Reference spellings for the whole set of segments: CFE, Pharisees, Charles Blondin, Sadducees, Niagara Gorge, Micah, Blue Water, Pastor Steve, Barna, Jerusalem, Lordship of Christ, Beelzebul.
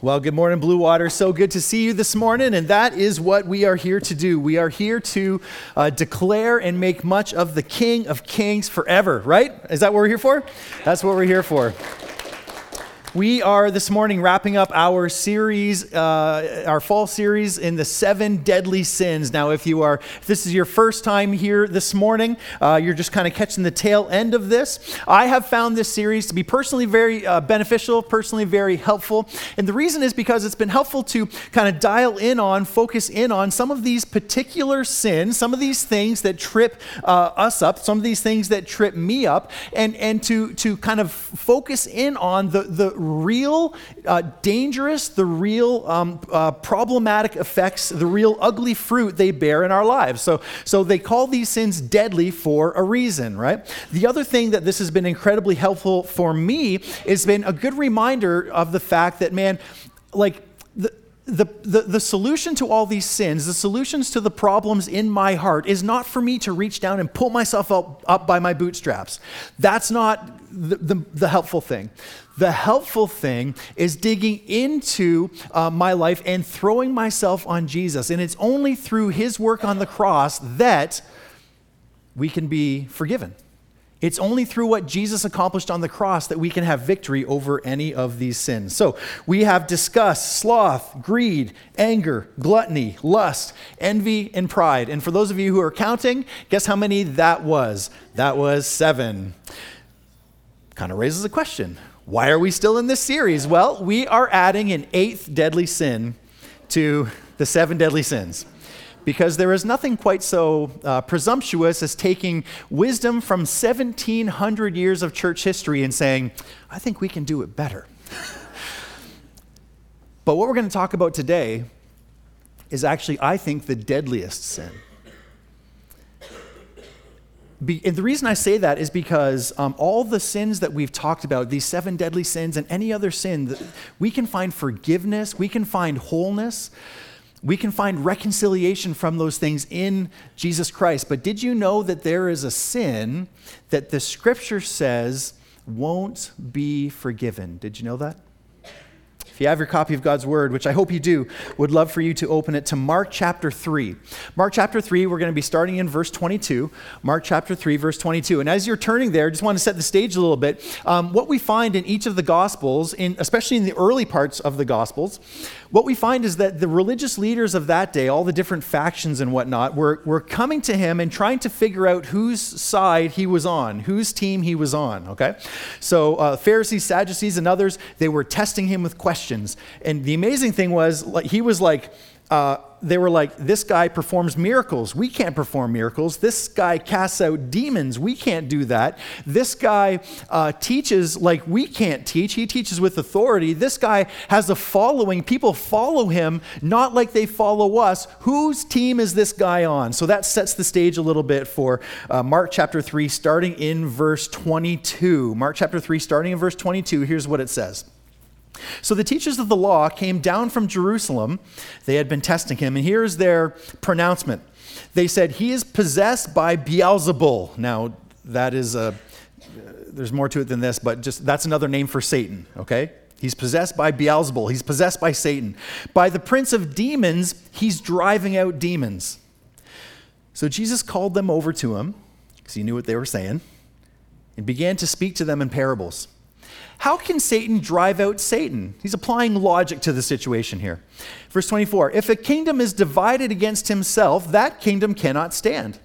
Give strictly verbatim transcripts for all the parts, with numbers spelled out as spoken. Well, good morning, Blue Water. So good to see you this morning, and that is what we are here to do. We are here to uh, declare and make much of the King of Kings forever, right? Is that what we're here for? That's what we're here for. We are this morning wrapping up our series, uh, our fall series in the seven deadly sins. Now, if you are, if this is your first time here this morning, uh, you're just kind of catching the tail end of this. I have found this series to be personally very uh, beneficial, personally very helpful. And the reason is because it's been helpful to kind of dial in on, focus in on some of these particular sins, some of these things that trip uh, us up, some of these things that trip me up, and, and to, to kind of focus in on the, the real uh, dangerous, the real um, uh, problematic effects, the real ugly fruit they bear in our lives. So, so they call these sins deadly for a reason, right? The other thing that this has been incredibly helpful for me has been a good reminder of the fact that, man, like the The, the the solution to all these sins, the solutions to the problems in my heart is not for me to reach down and pull myself up, up by my bootstraps. That's not the, the, the helpful thing. The helpful thing is digging into uh, my life and throwing myself on Jesus. And it's only through his work on the cross that we can be forgiven. It's only through what Jesus accomplished on the cross that we can have victory over any of these sins. So we have discussed sloth, greed, anger, gluttony, lust, envy, and pride. And for those of you who are counting, guess how many that was? That was seven. Kind of raises a question. Why are we still in this series? Well, we are adding an eighth deadly sin to the seven deadly sins, because there is nothing quite so uh, presumptuous as taking wisdom from seventeen hundred years of church history and saying, I think we can do it better. But what we're going to talk about today is actually, I think, the deadliest sin. Be- and the reason I say that is because um, all the sins that we've talked about, these seven deadly sins and any other sin, we can find forgiveness, we can find wholeness, we can find reconciliation from those things in Jesus Christ. But did you know that there is a sin that the scripture says won't be forgiven? Did you know that? If you have your copy of God's word, which I hope you do, would love for you to open it to Mark chapter three. Mark chapter three, we're going to be starting in verse twenty-two. Mark chapter three, verse twenty-two. And as you're turning there, I just want to set the stage a little bit. Um, what we find in each of the Gospels, in, especially in the early parts of the Gospels, what we find is that the religious leaders of that day, all the different factions and whatnot, were, were coming to him and trying to figure out whose side he was on, whose team he was on, okay? So uh, Pharisees, Sadducees, and others, they were testing him with questions. And the amazing thing was, like, he was like, uh, they were like, this guy performs miracles. We can't perform miracles. This guy casts out demons. We can't do that. This guy uh, teaches like we can't teach. He teaches with authority. This guy has a following. People follow him, not like they follow us. Whose team is this guy on? So that sets the stage a little bit for uh, Mark chapter three, starting in verse twenty-two. Mark chapter three, starting in verse twenty-two. Here's what it says. So the teachers of the law came down from Jerusalem. They had been testing him, and here's their pronouncement. They said, he is possessed by Beelzebul. Now, that is a, there's more to it than this, but just that's another name for Satan, okay? He's possessed by Beelzebul. He's possessed by Satan. By the prince of demons, he's driving out demons. So Jesus called them over to him, because he knew what they were saying, and began to speak to them in parables. How can Satan drive out Satan? He's applying logic to the situation here. Verse twenty-four, if a kingdom is divided against himself, that kingdom cannot stand.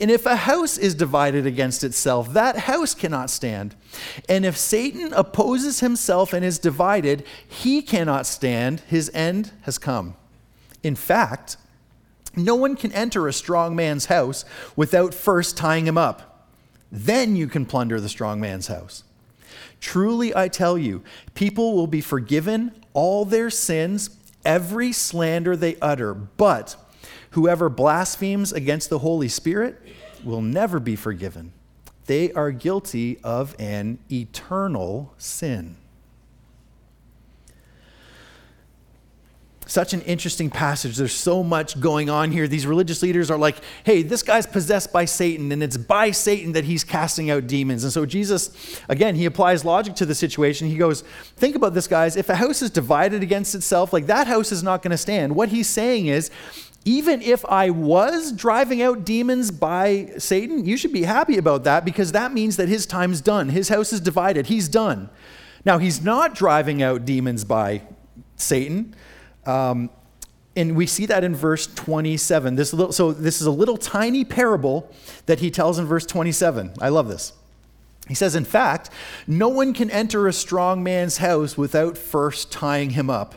And if a house is divided against itself, that house cannot stand. And if Satan opposes himself and is divided, he cannot stand. His end has come. In fact, no one can enter a strong man's house without first tying him up. Then you can plunder the strong man's house. Truly, I tell you, people will be forgiven all their sins, every slander they utter, but whoever blasphemes against the Holy Spirit will never be forgiven. They are guilty of an eternal sin. such an interesting passage. There's so much going on here. These religious leaders are like, hey, this guy's possessed by Satan, and it's by Satan that he's casting out demons. And so Jesus, again, he applies logic to the situation. He goes, think about this, guys. If a house is divided against itself, like that house is not going to stand. What he's saying is, even if I was driving out demons by Satan, you should be happy about that, because that means that his time's done. His house is divided. He's done. Now, he's not driving out demons by Satan. Um, and we see that in verse twenty-seven. This little, so this is a little tiny parable that he tells in verse twenty-seven. I love this. He says, in fact, no one can enter a strong man's house without first tying him up.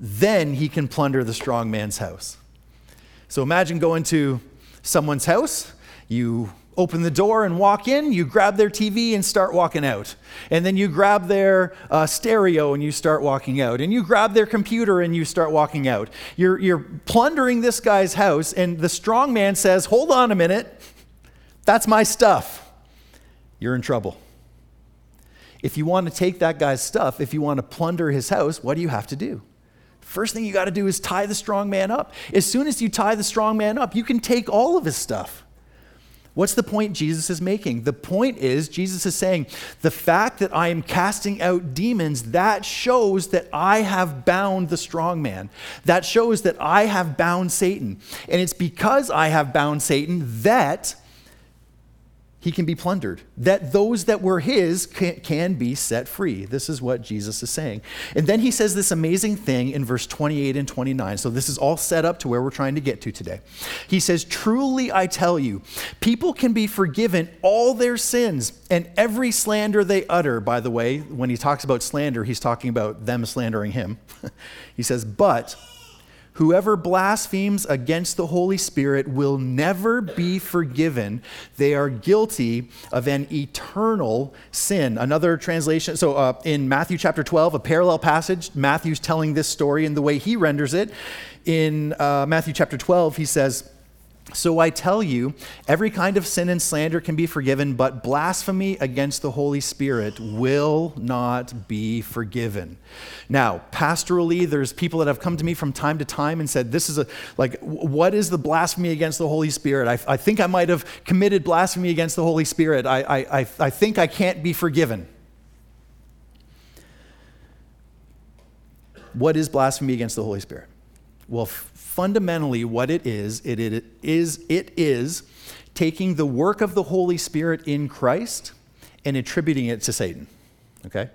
Then he can plunder the strong man's house. So imagine going to someone's house, you open the door and walk in, you grab their T V and start walking out. And then you grab their uh, stereo and you start walking out. And you grab their computer and you start walking out. You're, you're plundering this guy's house, and the strong man says, hold on a minute, that's my stuff. You're in trouble. If you want to take that guy's stuff, if you want to plunder his house, what do you have to do? First thing you got to do is tie the strong man up. As soon as you tie the strong man up, you can take all of his stuff. What's the point Jesus is making? The point is, Jesus is saying, the fact that I am casting out demons, that shows that I have bound the strong man. That shows that I have bound Satan. And it's because I have bound Satan that he can be plundered, that those that were his can, can be set free. This is what Jesus is saying. And then he says this amazing thing in verse twenty-eight and twenty-nine. So this is all set up to where we're trying to get to today. He says, truly I tell you, people can be forgiven all their sins and every slander they utter. By the way, when he talks about slander, he's talking about them slandering him. He says, but whoever blasphemes against the Holy Spirit will never be forgiven. They are guilty of an eternal sin. Another translation, so uh, in Matthew chapter twelve, a parallel passage, Matthew's telling this story and the way he renders it. In uh, Matthew chapter twelve, he says, so I tell you, every kind of sin and slander can be forgiven, but blasphemy against the Holy Spirit will not be forgiven. Now, pastorally, there's people that have come to me from time to time and said, this is a, like, what is the blasphemy against the Holy Spirit? I, I think I might have committed blasphemy against the Holy Spirit. I, I, I, I think I can't be forgiven. What is blasphemy against the Holy Spirit? Well, f- fundamentally what it is, it, it is, it is taking the work of the Holy Spirit in Christ and attributing it to Satan, okay?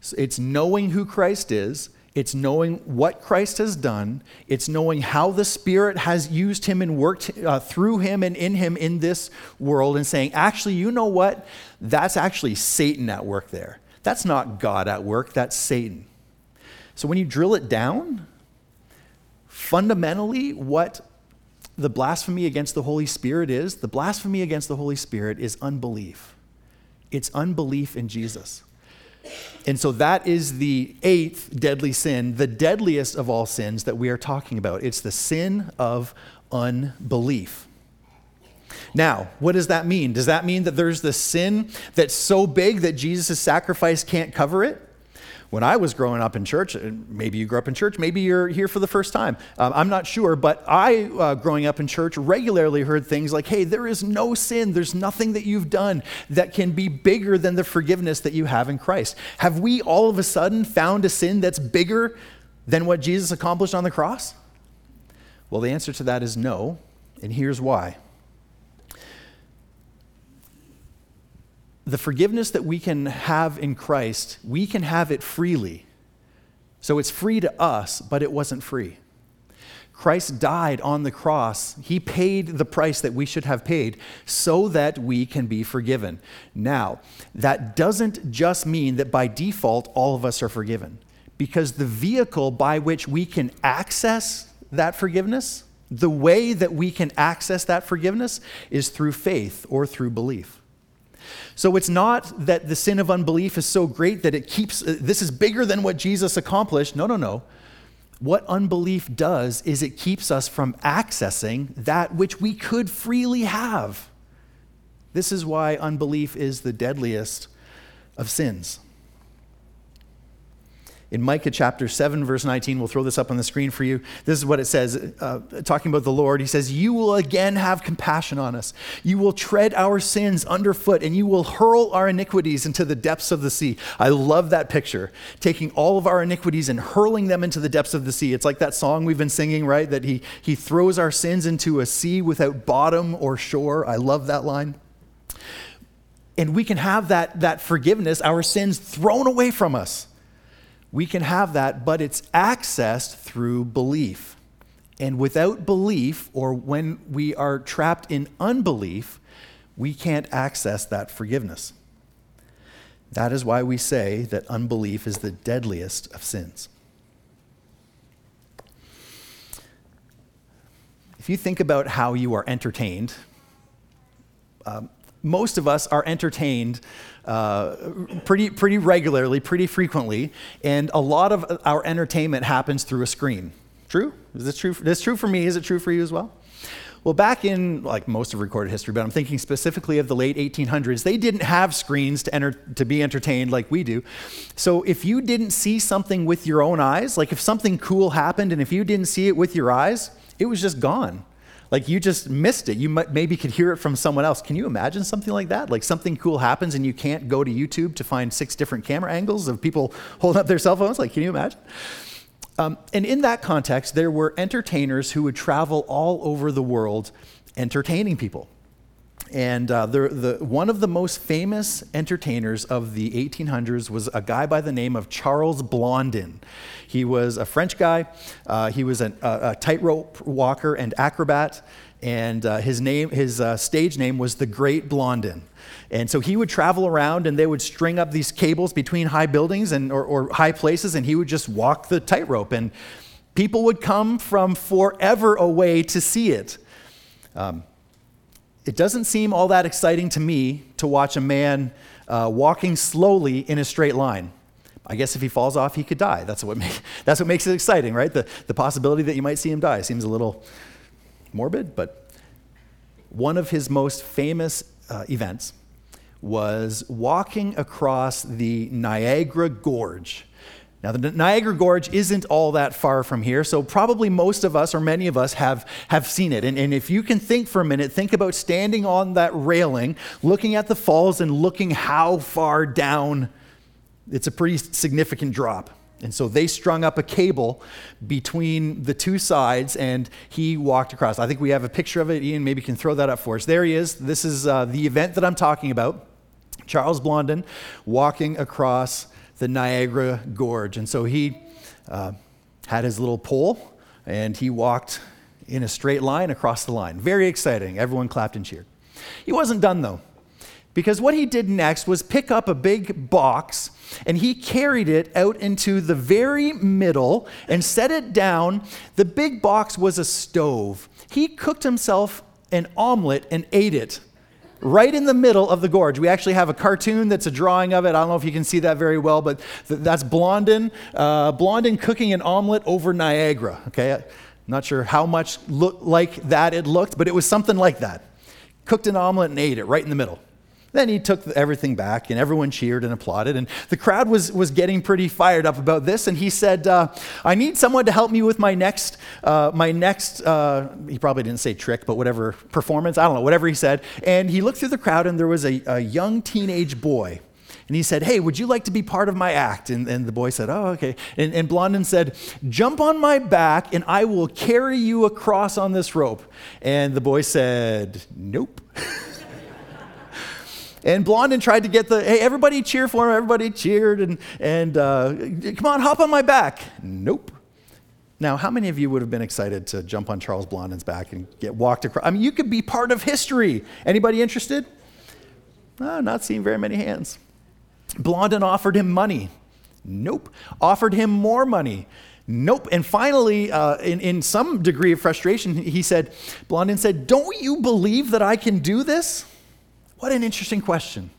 So it's knowing who Christ is, it's knowing what Christ has done, it's knowing how the Spirit has used him and worked uh, through him and in him in this world, and saying, actually, you know what? That's actually Satan at work there. That's not God at work, that's Satan. So when you drill it down, fundamentally, what the blasphemy against the Holy Spirit is, the blasphemy against the Holy Spirit is unbelief. It's unbelief in Jesus. And so that is the eighth deadly sin, the deadliest of all sins that we are talking about. It's the sin of unbelief. Now, what does that mean? Does that mean that there's this sin that's so big that Jesus' sacrifice can't cover it? When I was growing up in church, and maybe you grew up in church, maybe you're here for the first time. Um, I'm not sure, but I, uh, growing up in church, regularly heard things like, hey, there is no sin, there's nothing that you've done that can be bigger than the forgiveness that you have in Christ. Have we all of a sudden found a sin that's bigger than what Jesus accomplished on the cross? Well, the answer to that is no, and here's why. The forgiveness that we can have in Christ, we can have it freely. So it's free to us, but it wasn't free. Christ died on the cross. He paid the price that we should have paid so that we can be forgiven. Now, that doesn't just mean that by default, all of us are forgiven, because the vehicle by which we can access that forgiveness, the way that we can access that forgiveness is through faith or through belief. So it's not that the sin of unbelief is so great that it keeps, this is bigger than what Jesus accomplished. No, no, no. What unbelief does is it keeps us from accessing that which we could freely have. This is why unbelief is the deadliest of sins. in Micah chapter seven, verse nineteen. We'll throw this up on the screen for you. This is what it says, uh, talking about the Lord. He says, "You will again have compassion on us. You will tread our sins underfoot, and you will hurl our iniquities into the depths of the sea." I love that picture, taking all of our iniquities and hurling them into the depths of the sea. It's like that song we've been singing, right? That he, he throws our sins into a sea without bottom or shore. I love that line. And we can have that, that forgiveness, our sins thrown away from us. We can have that, but it's accessed through belief. And without belief, or when we are trapped in unbelief, we can't access that forgiveness. That is why we say that unbelief is the deadliest of sins. If you think about how you are entertained, um, most of us are entertained uh, pretty pretty regularly, pretty frequently, and a lot of our entertainment happens through a screen. True? Is this true? This true for me. Is it true for you as well? Well, back in, like, most of recorded history, but I'm thinking specifically of the late eighteen hundreds, they didn't have screens to enter, to be entertained like we do. So if you didn't see something with your own eyes, like if something cool happened and if you didn't see it with your eyes, it was just gone. Like, you just missed it. You might, maybe could hear it from someone else. Can you imagine something like that? Like, something cool happens and you can't go to YouTube to find six different camera angles of people holding up their cell phones? Like, can you imagine? Um, and in that context, there were entertainers who would travel all over the world entertaining people. And uh, the, the, one of the most famous entertainers of the eighteen hundreds was a guy by the name of Charles Blondin. He was a French guy. Uh, he was an, a, a tightrope walker and acrobat, and uh, his name, his uh, stage name was the Great Blondin. And so he would travel around, and they would string up these cables between high buildings and or, or high places, and he would just walk the tightrope, and people would come from forever away to see it. Um, It doesn't seem all that exciting to me to watch a man uh, walking slowly in a straight line. I guess if he falls off, he could die. That's what make, that's what makes it exciting, right? The, the possibility that you might see him die seems a little morbid, but one of his most famous uh, events was walking across the Niagara Gorge. Now, the Niagara Gorge isn't all that far from here, so probably most of us, or many of us, have, have seen it. And, and if you can think for a minute, think about standing on that railing, looking at the falls and looking how far down. It's a pretty significant drop. And so they strung up a cable between the two sides, and he walked across. I think we have a picture of it. Ian, maybe you can throw that up for us. There he is. This is uh, the event that I'm talking about. Charles Blondin walking across the Niagara Gorge. And so he uh, had his little pole, and he walked in a straight line across the line. Very exciting. Everyone clapped and cheered. He wasn't done, though, because what he did next was pick up a big box, and he carried it out into the very middle and set it down. The big box was a stove. He cooked himself an omelet and ate it right in the middle of the gorge. We actually have a cartoon that's a drawing of it. I don't know if you can see that very well, but th- that's Blondin. Uh, Blondin cooking an omelet over Niagara. Okay, I'm not sure how much look like that it looked, but it was something like that. Cooked an omelet and ate it right in the middle. Then he took everything back, and everyone cheered and applauded. And the crowd was was getting pretty fired up about this. And he said, uh, "I need someone to help me with my next, uh, my next." Uh, he probably didn't say trick, but whatever performance. I don't know, whatever he said. And he looked through the crowd, and there was a, a young teenage boy. And he said, "Hey, would you like to be part of my act?" And, and the boy said, "Oh, okay." And, and Blondin said, "Jump on my back, and I will carry you across on this rope." And the boy said, "Nope." And Blondin tried to get the, "Hey, everybody cheer for him." Everybody cheered and, and uh, "Come on, hop on my back." Nope. Now, how many of you would have been excited to jump on Charles Blondin's back and get walked across? I mean, you could be part of history. Anybody interested? No, not seeing very many hands. Blondin offered him money. Nope. Offered him more money. Nope. And finally, uh, in, in some degree of frustration, he said, Blondin said, "Don't you believe that I can do this?" What an interesting question.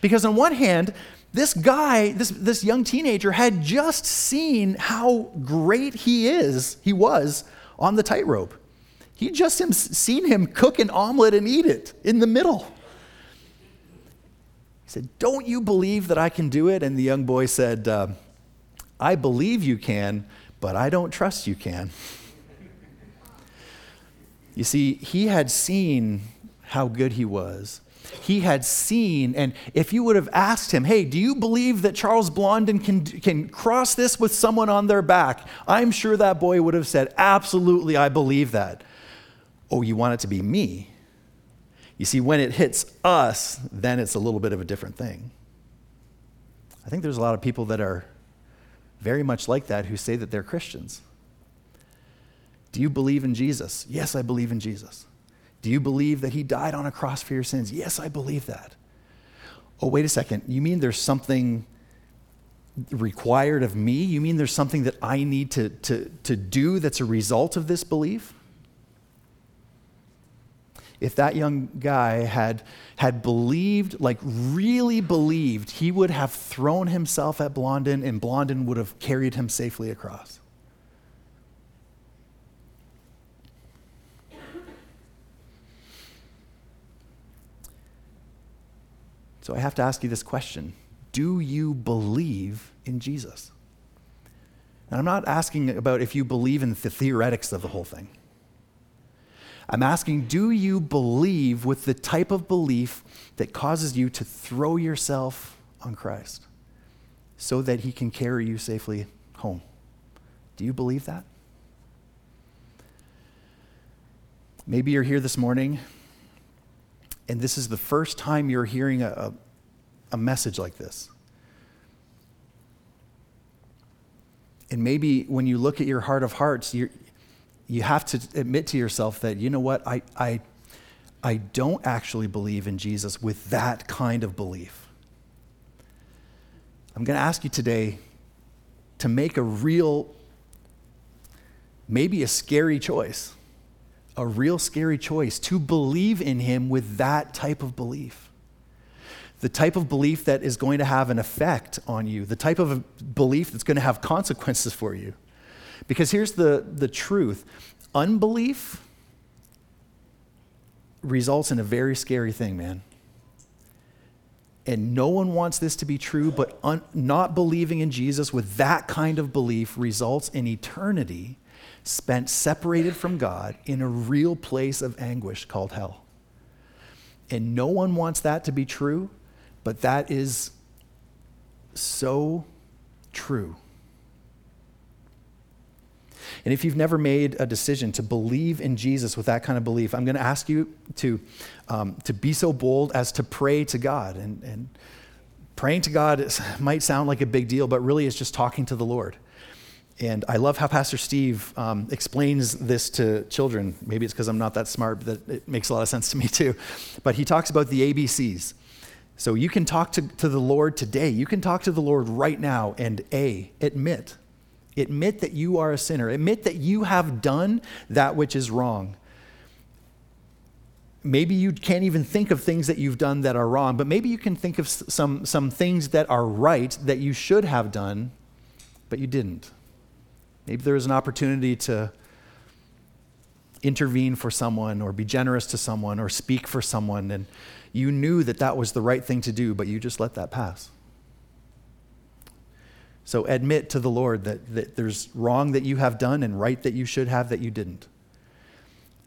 Because on one hand, this guy, this, this young teenager had just seen how great he is, he was, on the tightrope. He'd just him, seen him cook an omelet and eat it in the middle. He said, "Don't you believe that I can do it?" And the young boy said, uh, I believe you can, but I don't trust you can. You see, he had seen how good he was. He had seen, and if you would have asked him, hey, do you believe that Charles Blondin can can cross this with someone on their back? I'm sure that boy would have said, absolutely, I believe that. Oh, you want it to be me? You see, when it hits us, then it's a little bit of a different thing. I think there's a lot of people that are very much like that who say that they're Christians. Do you believe in Jesus? Yes, I believe in Jesus. Do you believe that he died on a cross for your sins? Yes, I believe that. Oh, wait a second. You mean there's something required of me? You mean there's something that I need to, to, to do that's a result of this belief? If that young guy had, had believed, like really believed, he would have thrown himself at Blondin, and Blondin would have carried him safely across. So I have to ask you this question. Do you believe in Jesus? And I'm not asking about if you believe in the theoretics of the whole thing. I'm asking, do you believe with the type of belief that causes you to throw yourself on Christ so that he can carry you safely home? Do you believe that? Maybe you're here this morning, and this is the first time you're hearing a, a message like this. And maybe when you look at your heart of hearts, you you have to admit to yourself that, you know what, I, I, I don't actually believe in Jesus with that kind of belief. I'm going to ask you today to make a real, maybe a scary choice. A real scary choice to believe in him with that type of belief. The type of belief that is going to have an effect on you. The type of belief that's going to have consequences for you. Because here's the, the truth. Unbelief results in a very scary thing, man. And no one wants this to be true, but un, not believing in Jesus with that kind of belief results in eternity spent separated from God in a real place of anguish called hell. And no one wants that to be true, but that is so true. And if you've never made a decision to believe in Jesus with that kind of belief, I'm going to ask you to um, to be so bold as to pray to God. And, and praying to God might sound like a big deal, but really it's just talking to the Lord. And I love how Pastor Steve um, explains this to children. Maybe it's because I'm not that smart, but that it makes a lot of sense to me too. But he talks about the A B Cs. So you can talk to, to the Lord today. You can talk to the Lord right now. And A, admit. Admit that you are a sinner. Admit that you have done that which is wrong. Maybe you can't even think of things that you've done that are wrong, but maybe you can think of some, some things that are right that you should have done, but you didn't. Maybe there is an opportunity to intervene for someone or be generous to someone or speak for someone, and you knew that that was the right thing to do, but you just let that pass. So admit to the Lord that, that there's wrong that you have done and right that you should have that you didn't.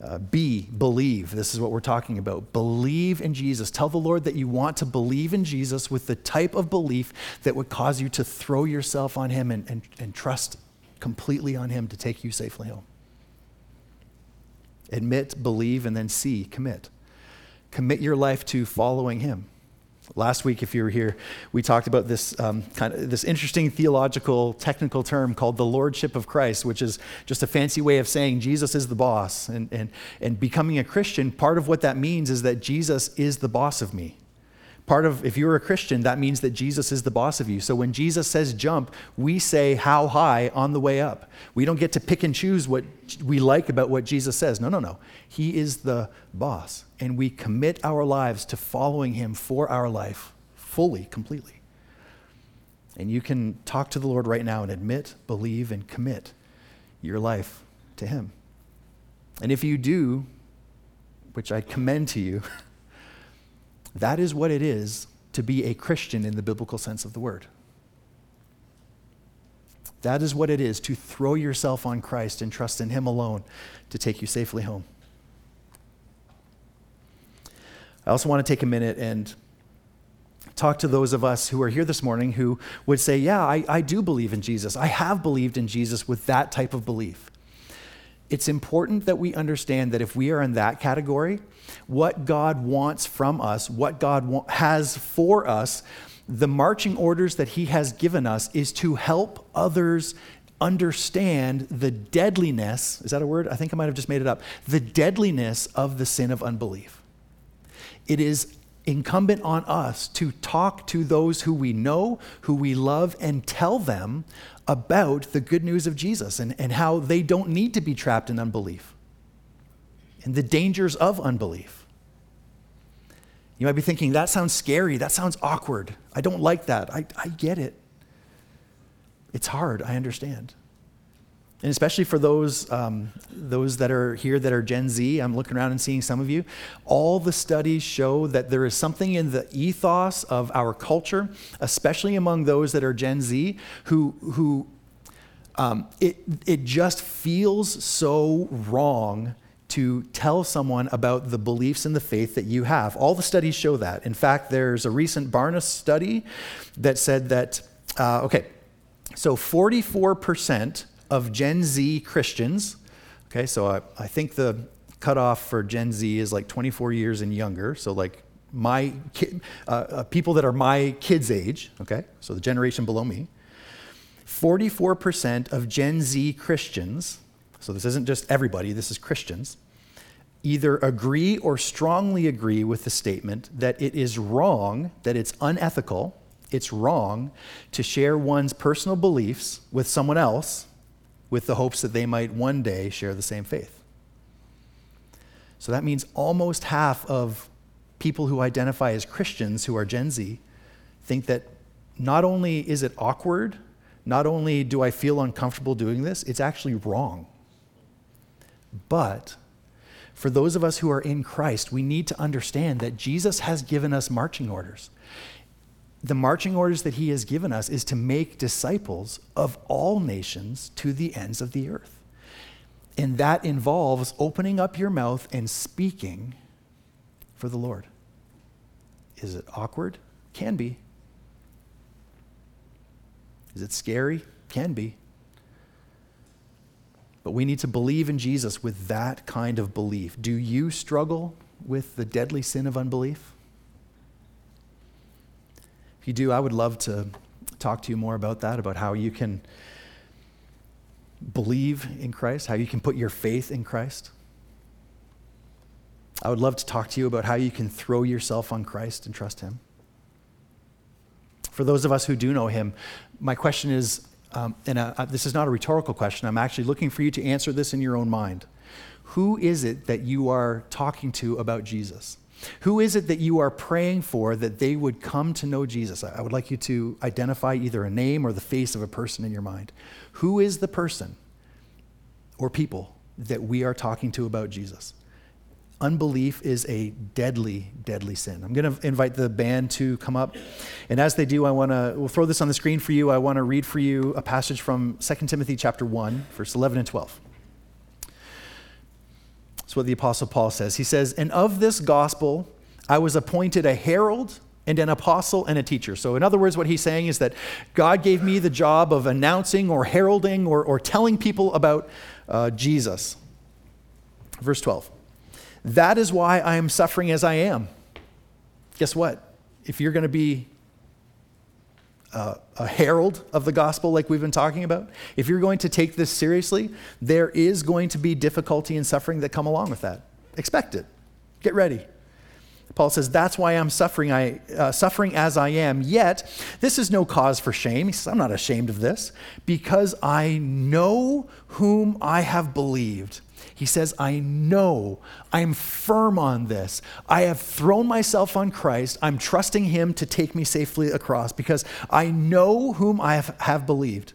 Uh, B, believe. This is what we're talking about. Believe in Jesus. Tell the Lord that you want to believe in Jesus with the type of belief that would cause you to throw yourself on him and, and, and trust completely on him to take you safely home. Admit, believe, and then C, commit. Commit your life to following him. Last week, if you were here, we talked about this um, kind of this interesting theological technical term called the Lordship of Christ, which is just a fancy way of saying Jesus is the boss. And and and becoming a Christian, part of what that means is that Jesus is the boss of me. Part of, if you're a Christian, that means that Jesus is the boss of you. So when Jesus says jump, we say how high on the way up. We don't get to pick and choose what we like about what Jesus says. No, no, no. He is the boss. And we commit our lives to following him for our life fully, completely. And you can talk to the Lord right now and admit, believe, and commit your life to him. And if you do, which I commend to you, that is what it is to be a Christian in the biblical sense of the word. That is what it is to throw yourself on Christ and trust in him alone to take you safely home. I also want to take a minute and talk to those of us who are here this morning who would say, yeah, I, I do believe in Jesus. I have believed in Jesus with that type of belief. It's important that we understand that if we are in that category, what God wants from us, what God wa- has for us, the marching orders that he has given us is to help others understand the deadliness, is that a word? I think I might have just made it up. The deadliness of the sin of unbelief. It is incumbent on us to talk to those who we know, who we love, and tell them about the good news of Jesus and, and how they don't need to be trapped in unbelief and the dangers of unbelief. You might be thinking, that sounds scary, that sounds awkward. I don't like that. I, I get it. It's hard, I understand. And especially for those um, those that are here that are Gen Z, I'm looking around and seeing some of you, all the studies show that there is something in the ethos of our culture, especially among those that are Gen Z, who, who um, it, it just feels so wrong to tell someone about the beliefs and the faith that you have. All the studies show that. In fact, there's a recent Barna study that said that, uh, okay, so forty-four percent of Gen Z Christians, okay, so I, I think the cutoff for Gen Z is like twenty-four years and younger, so like my ki- uh, uh, people that are my kids' age, okay, so the generation below me, forty-four percent of Gen Z Christians, so this isn't just everybody, this is Christians, either agree or strongly agree with the statement that it is wrong, that it's unethical, it's wrong to share one's personal beliefs with someone else with the hopes that they might one day share the same faith. So that means almost half of people who identify as Christians who are Gen Z think that not only is it awkward, not only do I feel uncomfortable doing this, it's actually wrong. But for those of us who are in Christ, we need to understand that Jesus has given us marching orders. The marching orders that he has given us is to make disciples of all nations to the ends of the earth. And that involves opening up your mouth and speaking for the Lord. Is it awkward? Can be. Is it scary? Can be. But we need to believe in Jesus with that kind of belief. Do you struggle with the deadly sin of unbelief? If you do, I would love to talk to you more about that, about how you can believe in Christ, how you can put your faith in Christ. I would love to talk to you about how you can throw yourself on Christ and trust him. For those of us who do know him, my question is, um, and uh, this is not a rhetorical question, I'm actually looking for you to answer this in your own mind. Who is it that you are talking to about Jesus? Who is it that you are praying for that they would come to know Jesus? I would like you to identify either a name or the face of a person in your mind. Who is the person or people that we are talking to about Jesus? Unbelief is a deadly, deadly sin. I'm going to invite the band to come up. And as they do, I want to, we'll throw this on the screen for you. I want to read for you a passage from Second Timothy chapter one, verse eleven and twelve. That's what the Apostle Paul says. He says, and of this gospel, I was appointed a herald and an apostle and a teacher. So in other words, what he's saying is that God gave me the job of announcing or heralding or, or telling people about uh, Jesus. Verse twelve, that is why I am suffering as I am. Guess what? If you're going to be Uh, a herald of the gospel like we've been talking about, if you're going to take this seriously, there is going to be difficulty and suffering that come along with that. Expect it. Get ready. Paul says, that's why I'm suffering, I, uh, suffering as I am, yet this is no cause for shame. He says, I'm not ashamed of this, because I know whom I have believed. He says, I know, I'm firm on this. I have thrown myself on Christ. I'm trusting him to take me safely across because I know whom I have, have believed.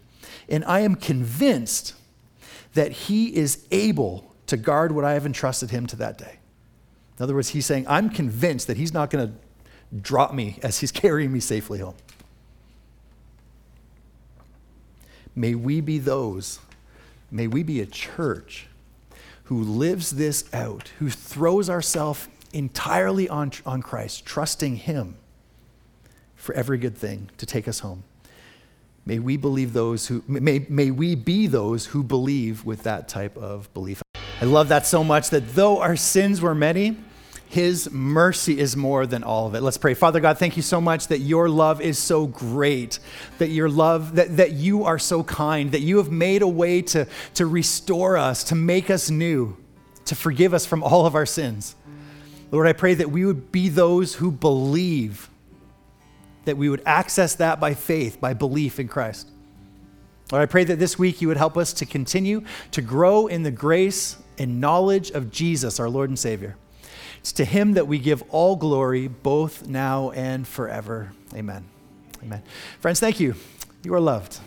And I am convinced that he is able to guard what I have entrusted him to that day. In other words, he's saying, I'm convinced that he's not going to drop me as he's carrying me safely home. May we be those, may we be a church who lives this out, who throws ourselves entirely on, on Christ, trusting him for every good thing to take us home. May we believe those who, may, may we be those who believe with that type of belief. I love that so much, that though our sins were many, his mercy is more than all of it. Let's pray. Father God, thank you so much that your love is so great, that your love, that, that you are so kind, that you have made a way to, to restore us, to make us new, to forgive us from all of our sins. Lord, I pray that we would be those who believe, that we would access that by faith, by belief in Christ. Lord, I pray that this week you would help us to continue to grow in the grace and knowledge of Jesus, our Lord and Savior. It's to him that we give all glory, both now and forever. Amen. Amen. Friends, thank you. You are loved.